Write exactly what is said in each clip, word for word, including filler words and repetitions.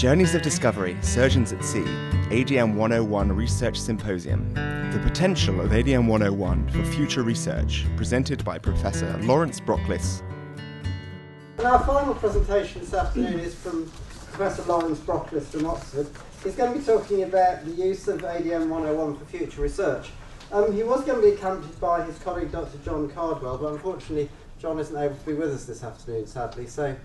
Journeys of Discovery, Surgeons at Sea, A D M one oh one Research Symposium. The potential of A D M one oh one for future research, presented by Professor Lawrence Brockliss. And our final presentation this afternoon is from Professor Lawrence Brockliss from Oxford. He's going to be talking about the use of A D M one oh one for future research. Um, he was going to be accompanied by his colleague Doctor John Cardwell, but unfortunately John isn't able to be with us this afternoon, sadly, so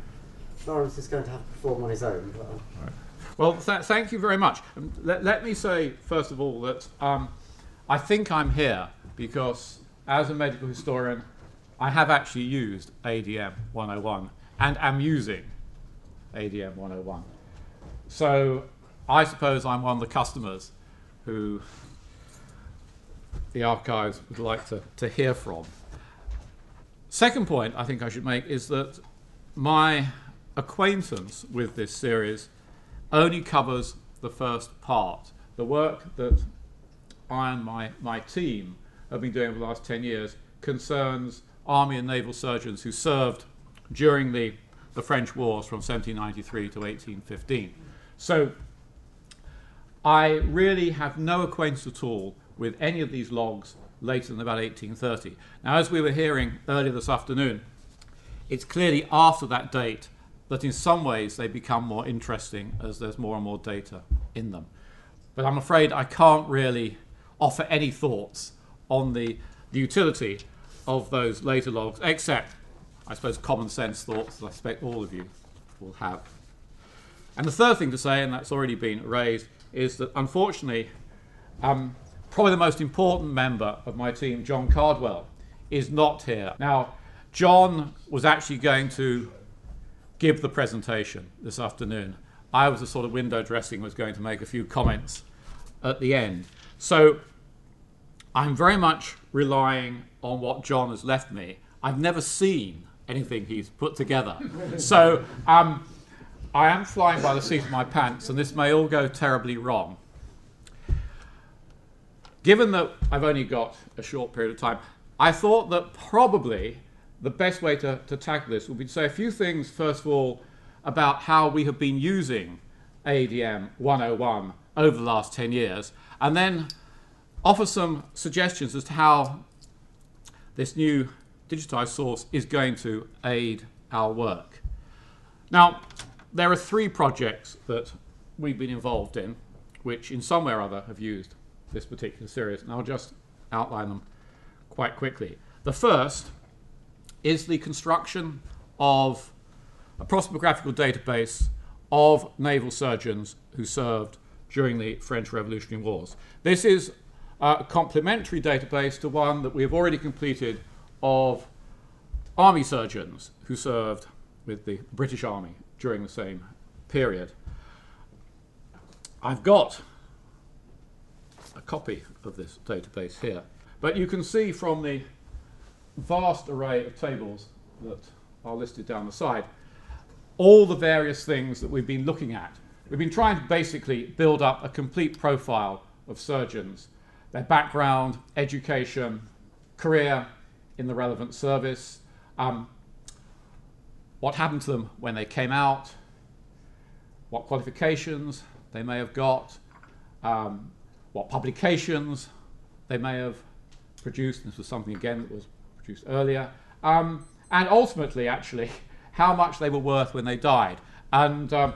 Lawrence is going to have to perform on his own. Right. Well, th thank you very much. Um, let, let me say, first of all, that um, I think I'm here because, as a medical historian, I have actually used A D M one oh one and am using A D M one oh one. So I suppose I'm one of the customers who the archives would like to, to hear from. Second point I think I should make is that my acquaintance with this series only covers the first part. The work that I and my, my team have been doing for the last ten years concerns army and naval surgeons who served during the, the French wars from seventeen ninety-three to eighteen fifteen. So I really have no acquaintance at all with any of these logs later than about eighteen thirty. Now, as we were hearing earlier this afternoon, it's clearly after that date that in some ways they become more interesting as there's more and more data in them. But I'm afraid I can't really offer any thoughts on the, the utility of those later logs, except, I suppose, common sense thoughts that I expect all of you will have. And the third thing to say, and that's already been raised, is that unfortunately, um, probably the most important member of my team, John Cardwell, is not here. Now, John was actually going to give the presentation this afternoon. I was a sort of window dressing, was going to make a few comments at the end. So I'm very much relying on what John has left me. I've never seen anything he's put together. So um, I am flying by the seat of my pants, and this may all go terribly wrong. Given that I've only got a short period of time, I thought that probably the best way to, to tackle this would be to say a few things, first of all, about how we have been using A D M one oh one over the last ten years, and then offer some suggestions as to how this new digitized source is going to aid our work. Now, there are three projects that we've been involved in, which in some way or other have used this particular series, and I'll just outline them quite quickly. The first is the construction of a prosopographical database of naval surgeons who served during the French Revolutionary Wars. This is a complementary database to one that we have already completed of army surgeons who served with the British Army during the same period. I've got a copy of this database here. But you can see from the vast array of tables that are listed down the side all the various things that we've been looking at. We've been trying to basically build up a complete profile of surgeons, their background, education, career in the relevant service, um, what happened to them when they came out, what qualifications they may have got, um, what publications they may have produced. This was something, again, that was produced earlier. Um, and ultimately, actually, how much they were worth when they died. And um,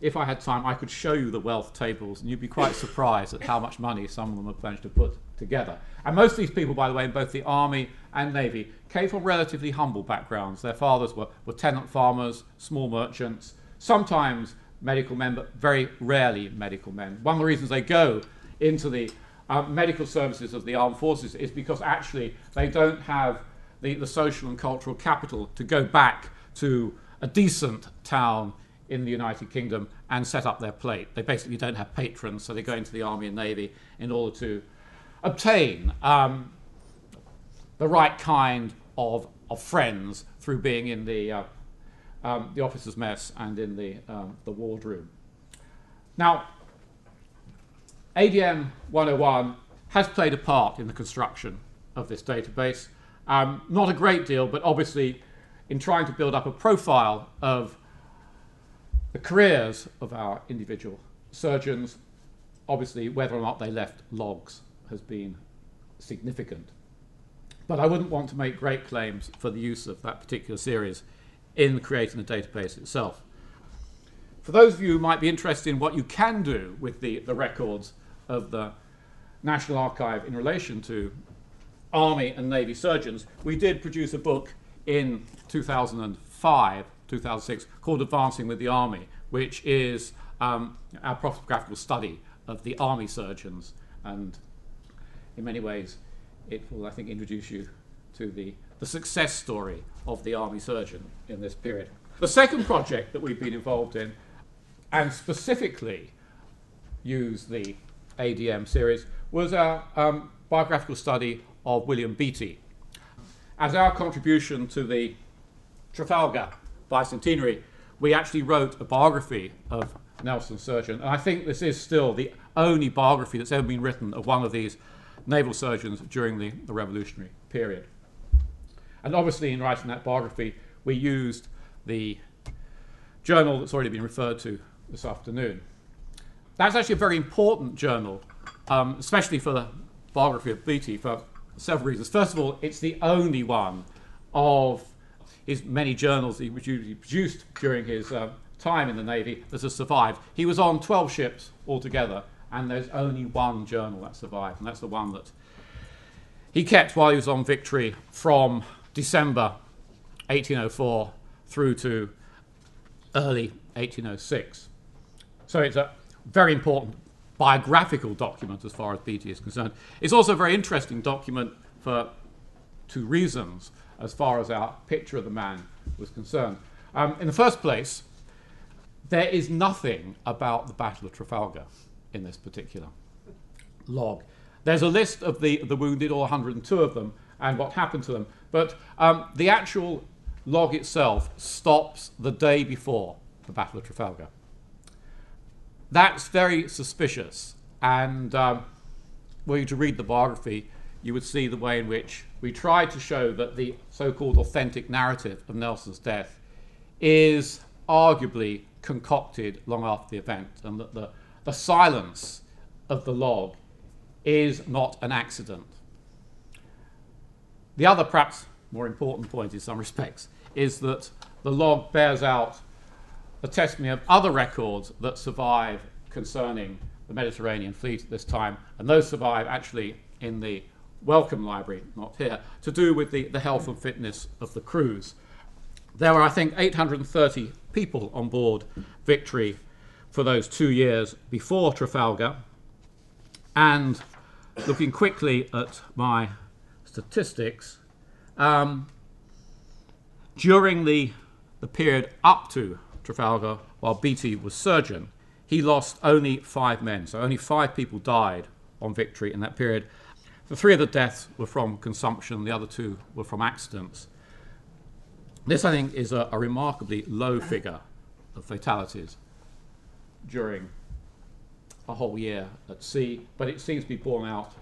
if I had time, I could show you the wealth tables, and you'd be quite surprised at how much money some of them have managed to put together. And most of these people, by the way, in both the Army and Navy, came from relatively humble backgrounds. Their fathers were, were tenant farmers, small merchants, sometimes medical men, but very rarely medical men. One of the reasons they go into the um, medical services of the armed forces is because actually they don't have the, the social and cultural capital to go back to a decent town in the United Kingdom and set up their plate. They basically don't have patrons, so they go into the Army and Navy in order to obtain um, the right kind of, of friends through being in the, uh, um, the officers' mess and in the, um, the wardroom. Now, A D M one oh one has played a part in the construction of this database. Um, not a great deal, but obviously in trying to build up a profile of the careers of our individual surgeons. Obviously, whether or not they left logs has been significant. But I wouldn't want to make great claims for the use of that particular series in creating the database itself. For those of you who might be interested in what you can do with the, the records of the National Archive in relation to Army and Navy surgeons, we did produce a book in two thousand five, two thousand six called Advancing with the Army, which is um, our prosopographical study of the Army surgeons. And in many ways, it will, I think, introduce you to the, the success story of the Army surgeon in this period. The second project that we've been involved in, and specifically use the A D M series, was our um, biographical study of William Beatty. As our contribution to the Trafalgar bicentenary, we actually wrote a biography of Nelson Surgeon, and I think this is still the only biography that's ever been written of one of these naval surgeons during the, the revolutionary period. And obviously, in writing that biography, we used the journal that's already been referred to this afternoon. That's actually a very important journal, um, especially for the biography of Beatty, for several reasons. First of all, it's the only one of his many journals he produced during his uh, time in the Navy that has survived. He was on twelve ships altogether, and there's only one journal that survived, and that's the one that he kept while he was on Victory from December eighteen oh four through to early eighteen oh six. So it's a very important biographical document as far as Beatty is concerned. It's also a very interesting document for two reasons as far as our picture of the man was concerned. Um, in the first place, there is nothing about the Battle of Trafalgar in this particular log. There's a list of the, the wounded, all one hundred and two of them, and what happened to them. But um, the actual log itself stops the day before the Battle of Trafalgar. That's very suspicious, and um, were you to read the biography, you would see the way in which we tried to show that the so-called authentic narrative of Nelson's death is arguably concocted long after the event, and that the, the silence of the log is not an accident. The other, perhaps more important point in some respects, is that the log bears out the testimony of other records that survive concerning the Mediterranean fleet at this time, and those survive actually in the Wellcome Library, not here, to do with the, the health and fitness of the crews. There were, I think, eight hundred and thirty people on board Victory for those two years before Trafalgar, and looking quickly at my statistics, um, during the, the period up to Trafalgar, while Beatty was surgeon, he lost only five men. So only five people died on Victory in that period. The three of the deaths were from consumption, the other two were from accidents. This, I think, is a, a remarkably low figure of fatalities during a whole year at sea, but it seems to be borne out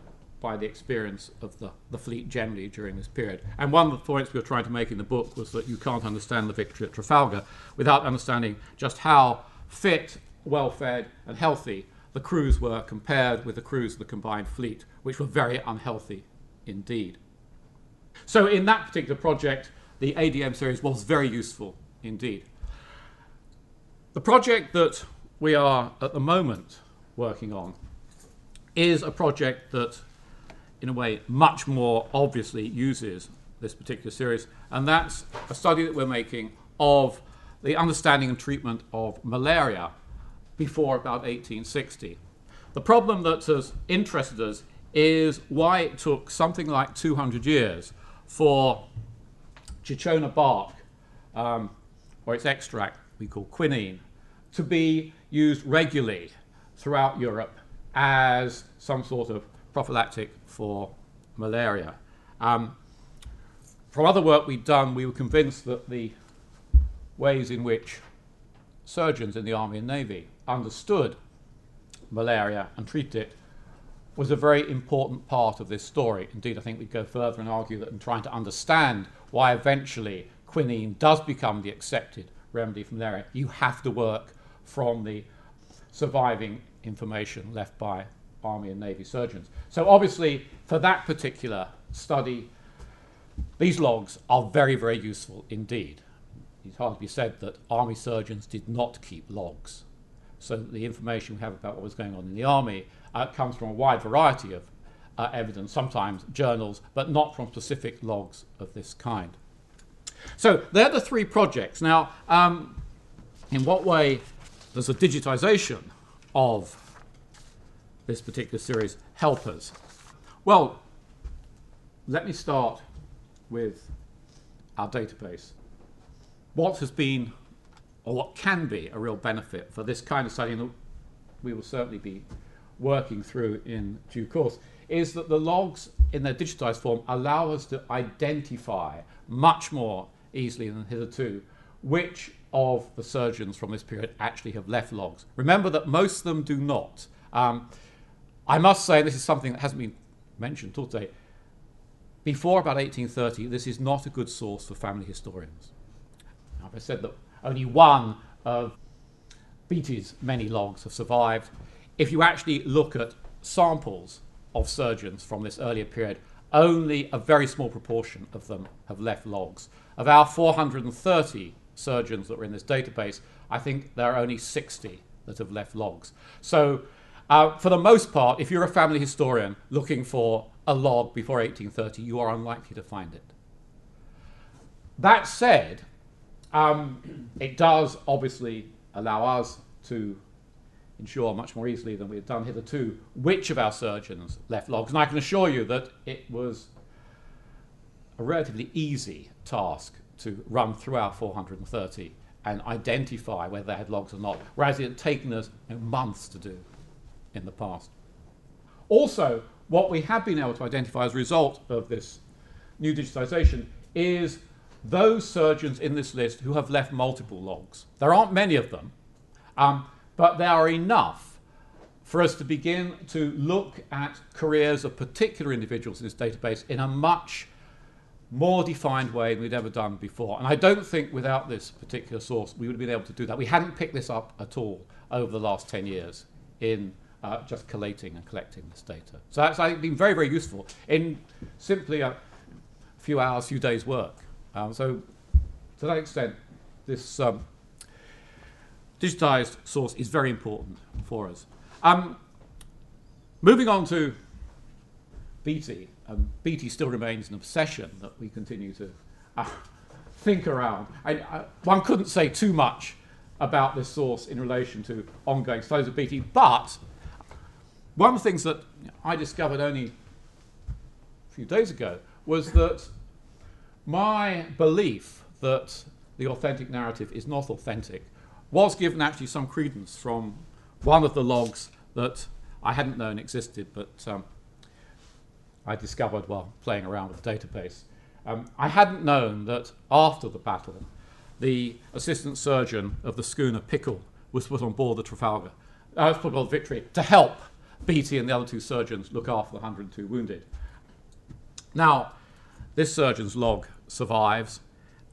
by the experience of the, the fleet generally during this period. And one of the points we were trying to make in the book was that you can't understand the Victory at Trafalgar without understanding just how fit, well-fed and healthy the crews were compared with the crews of the combined fleet, which were very unhealthy indeed. So in that particular project, the A D M series was very useful indeed. The project that we are at the moment working on is a project that in a way much more obviously uses this particular series, and that's a study that we're making of the understanding and treatment of malaria before about eighteen sixty. The problem that has interested us is why it took something like two hundred years for cinchona bark, um, or its extract we call quinine, to be used regularly throughout Europe as some sort of prophylactic for malaria. Um, from other work we'd done, we were convinced that the ways in which surgeons in the Army and Navy understood malaria and treated it was a very important part of this story. Indeed, I think we'd go further and argue that in trying to understand why eventually quinine does become the accepted remedy for malaria, you have to work from the surviving information left by Army and Navy surgeons. So obviously, for that particular study, these logs are very, very useful indeed. It's hard to be said that Army surgeons did not keep logs. So the information we have about what was going on in the Army uh, comes from a wide variety of uh, evidence, sometimes journals, but not from specific logs of this kind. So they're the three projects. Now, um, in what way does the digitization of this particular series help us? Well, let me start with our database. What has been, or what can be, a real benefit for this kind of study, and we will certainly be working through in due course, is that the logs in their digitized form allow us to identify much more easily than hitherto which of the surgeons from this period actually have left logs. Remember that most of them do not. Um, I must say, this is something that hasn't been mentioned until today. Before about eighteen thirty, this is not a good source for family historians. Now, I said that only one of Beatty's many logs have survived. If you actually look at samples of surgeons from this earlier period, only a very small proportion of them have left logs. Of our four hundred thirty surgeons that were in this database, I think there are only sixty that have left logs. So uh, for the most part, if you're a family historian looking for a log before eighteen thirty, you are unlikely to find it. That said, um, it does obviously allow us to ensure much more easily than we have done hitherto which of our surgeons left logs. And I can assure you that it was a relatively easy task to run through our four hundred thirty and identify whether they had logs or not, whereas it had taken us you know, months to do in the past. Also, what we have been able to identify as a result of this new digitization is those surgeons in this list who have left multiple logs. There aren't many of them, um, but there are enough for us to begin to look at careers of particular individuals in this database in a much more defined way than we'd ever done before. And I don't think without this particular source we would have been able to do that. We hadn't picked this up at all over the last ten years in Uh, just collating and collecting this data. So that's, I think, been very, very useful in simply a few hours, few days' work. Um, so to that extent, this um, digitized source is very important for us. Um, moving on to Beatty. Um, Beatty still remains an obsession that we continue to uh, think around. And, uh, one couldn't say too much about this source in relation to ongoing studies of Beatty, but one of the things that I discovered only a few days ago was that my belief that the authentic narrative is not authentic was given actually some credence from one of the logs that I hadn't known existed, but um, I discovered while playing around with the database. Um, I hadn't known that after the battle, the assistant surgeon of the schooner Pickle was put on board the Trafalgar, uh, put on board Victory, to help Beatty and the other two surgeons look after the one hundred and two wounded. Now, this surgeon's log survives,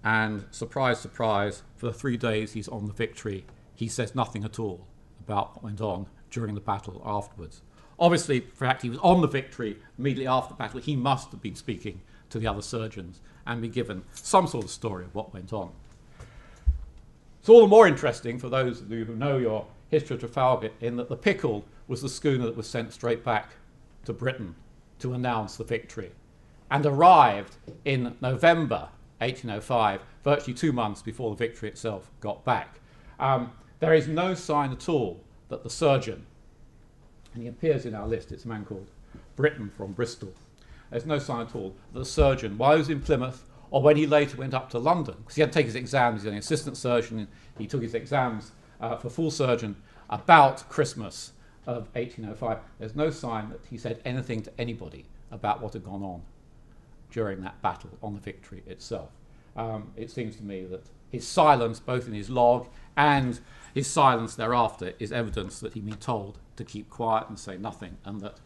and surprise, surprise, for the three days he's on the Victory, he says nothing at all about what went on during the battle afterwards. Obviously, in fact, he was on the Victory immediately after the battle. He must have been speaking to the other surgeons and be given some sort of story of what went on. It's all the more interesting for those of you who know your history of Trafalgar in that the Pickle was the schooner that was sent straight back to Britton to announce the victory and arrived in November eighteen oh five, virtually two months before the victory itself got back. Um, there is no sign at all that the surgeon, and he appears in our list, it's a man called Britton from Bristol, there's no sign at all that the surgeon, while he was in Plymouth or when he later went up to London, because he had to take his exams, he's an assistant surgeon, and he took his exams uh, for full surgeon about Christmas of eighteen oh five, there's no sign that he said anything to anybody about what had gone on during that battle on the Victory itself. Um, it seems to me that his silence, both in his log and his silence thereafter, is evidence that he'd been told to keep quiet and say nothing, and that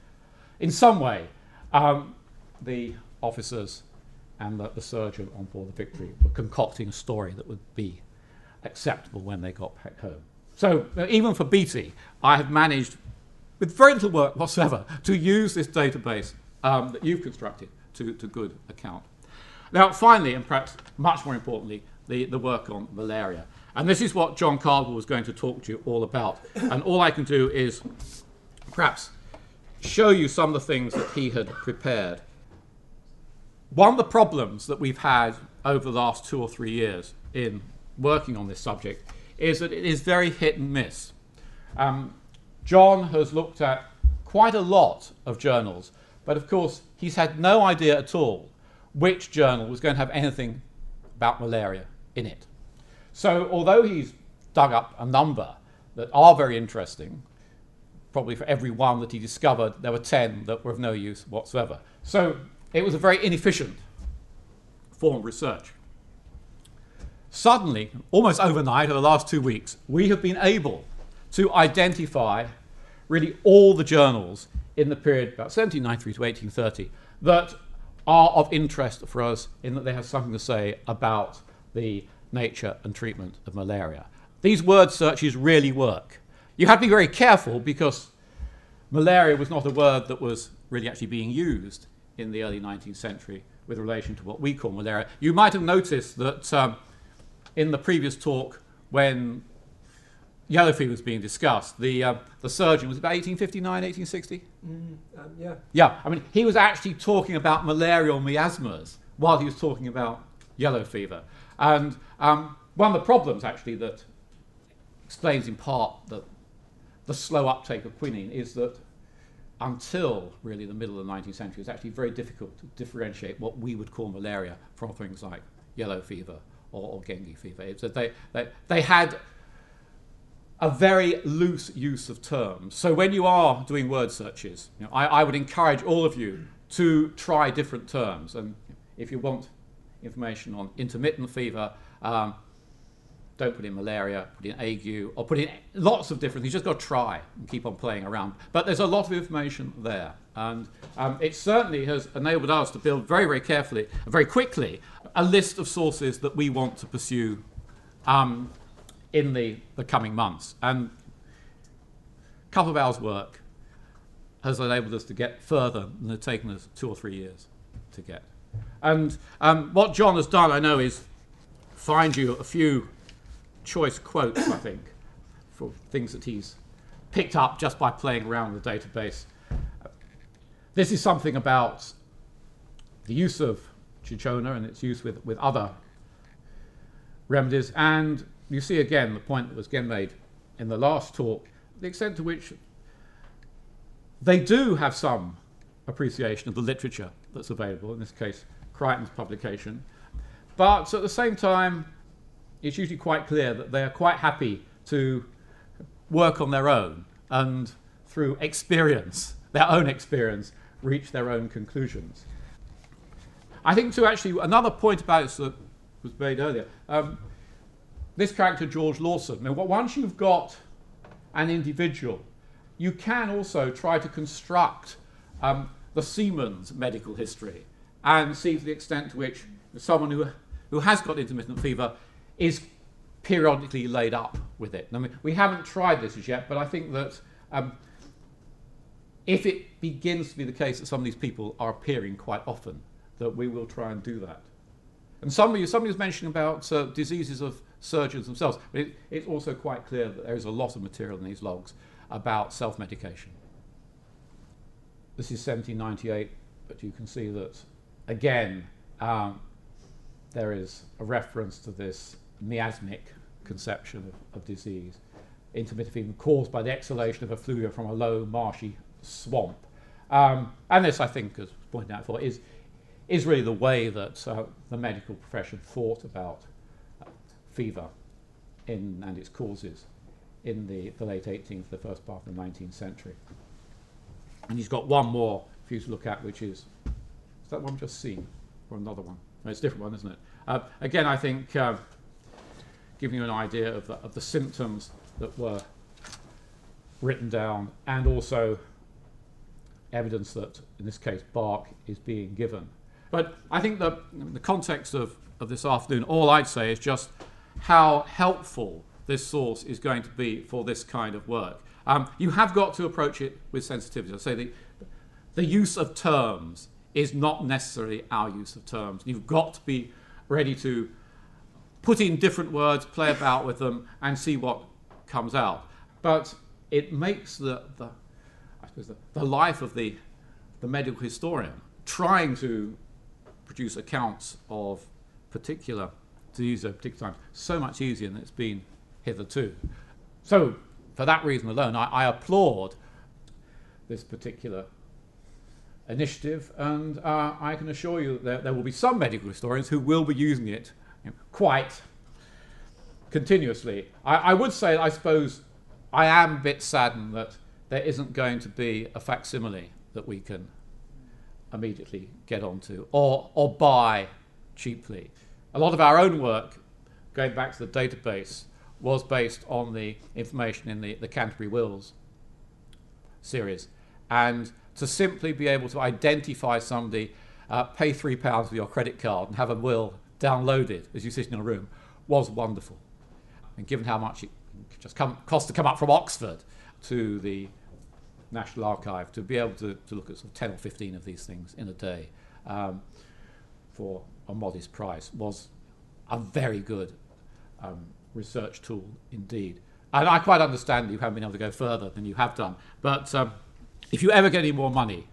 in some way um, the officers and that the surgeon on board the Victory were concocting a story that would be acceptable when they got back home. So uh, even for Beatty, I have managed, with very little work whatsoever, to use this database um, that you've constructed to, to good account. Now, finally, and perhaps much more importantly, the, the work on malaria. And this is what John Cardwell was going to talk to you all about. And all I can do is perhaps show you some of the things that he had prepared. One of the problems that we've had over the last two or three years in working on this subject is that it is very hit and miss. Um, John has looked at quite a lot of journals, but of course he's had no idea at all which journal was going to have anything about malaria in it. So although he's dug up a number that are very interesting, probably for every one that he discovered, there were ten that were of no use whatsoever. So it was a very inefficient form of research. Suddenly, almost overnight, over the last two weeks, we have been able to identify really all the journals in the period about seventeen ninety-three to eighteen thirty that are of interest for us in that they have something to say about the nature and treatment of malaria. These word searches really work. You had to be very careful because malaria was not a word that was really actually being used in the early nineteenth century with relation to what we call malaria. You might have noticed that um, in the previous talk when yellow fever was being discussed, the, uh, the surgeon, was it about eighteen fifty-nine, eighteen sixty? Mm, um, yeah. Yeah, I mean, he was actually talking about malarial miasmas while he was talking about yellow fever. And um, one of the problems, actually, that explains in part the, the slow uptake of quinine is that until really the middle of the nineteenth century, it was actually very difficult to differentiate what we would call malaria from things like yellow fever or, or dengue fever. It's that they, they, they had a very loose use of terms. So when you are doing word searches, you know, I, I would encourage all of you to try different terms. And if you want information on intermittent fever, um, don't put in malaria, put in ague, or put in lots of different things. You just got to try and keep on playing around. But there's a lot of information there. And um, it certainly has enabled us to build very, very carefully, very quickly, a list of sources that we want to pursue um, in the, the coming months. And a couple of hours' work has enabled us to get further than it's taken us two or three years to get. And um, what John has done, I know, is find you a few choice quotes, I think, for things that he's picked up just by playing around with the database. This is something about the use of cinchona and its use with, with other remedies. And you see again the point that was again made in the last talk, the extent to which they do have some appreciation of the literature that's available, in this case Crichton's publication, but at the same time it's usually quite clear that they are quite happy to work on their own and through experience, their own experience, reach their own conclusions. I think too, actually, another point about this that was made earlier, um, this character George Lawson, now, once you've got an individual, you can also try to construct um, the seaman's medical history and see to the extent to which someone who, who has got intermittent fever is periodically laid up with it. I mean, we haven't tried this as yet, but I think that um, if it begins to be the case that some of these people are appearing quite often, that we will try and do that. And somebody, somebody was mentioning about uh, diseases of surgeons themselves, but it, it's also quite clear that there is a lot of material in these logs about self-medication. This is seventeen ninety-eight, but you can see that, again, um, there is a reference to this miasmic conception of, of disease, intermittent fever caused by the exhalation of effluvia from a low marshy swamp. Um, and this, I think, as pointed out before, is, is really the way that uh, the medical profession thought about uh, fever in, and its causes in the, the late eighteenth, the first part of the nineteenth century. And he's got one more for you to look at, which is, is that one we've just seen, or another one? No, it's a different one, isn't it? Uh, again, I think uh, giving you an idea of the, of the symptoms that were written down, and also evidence that, in this case, bark is being given. But I think that in the context of, of this afternoon, all I'd say is just how helpful this source is going to be for this kind of work. Um, you have got to approach it with sensitivity. I'll say the, the use of terms is not necessarily our use of terms. You've got to be ready to put in different words, play about with them, and see what comes out. But it makes the, the, I suppose the, the life of the, the medical historian trying to produce accounts of particular disease at particular times so much easier than it's been hitherto. So for that reason alone, I, I applaud this particular initiative, and uh, I can assure you that there, there will be some medical historians who will be using it you know, quite continuously. I, I would say, I suppose, I am a bit saddened that there isn't going to be a facsimile that we can immediately get onto or, or buy cheaply. A lot of our own work, going back to the database, was based on the information in the, the Canterbury Wills series. And to simply be able to identify somebody, uh, pay three pounds for your credit card and have a will downloaded as you sit in your room was wonderful. And given how much it just come, cost to come up from Oxford to the National Archive, to be able to, to look at sort of ten or fifteen of these things in a day um, for a modest price was a very good um, research tool indeed. And I quite understand that you haven't been able to go further than you have done, but um, if you ever get any more money,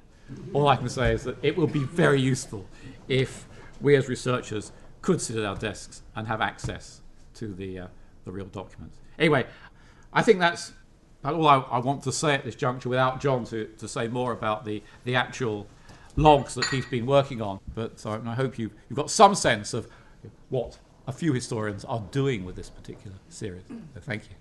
all I can say is that it will be very useful if we as researchers could sit at our desks and have access to the, uh, the real documents. Anyway, I think that's about all I, I want to say at this juncture without John to, to say more about the, the actual logs that he's been working on. But so, I hope you've, you've got some sense of what a few historians are doing with this particular series. So thank you.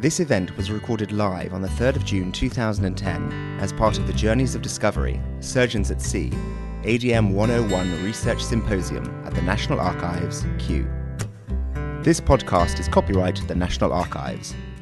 This event was recorded live on the third of June two thousand ten as part of the Journeys of Discovery, Surgeons at Sea, A D M one oh one Research Symposium at the National Archives, Kew. This podcast is copyright the National Archives.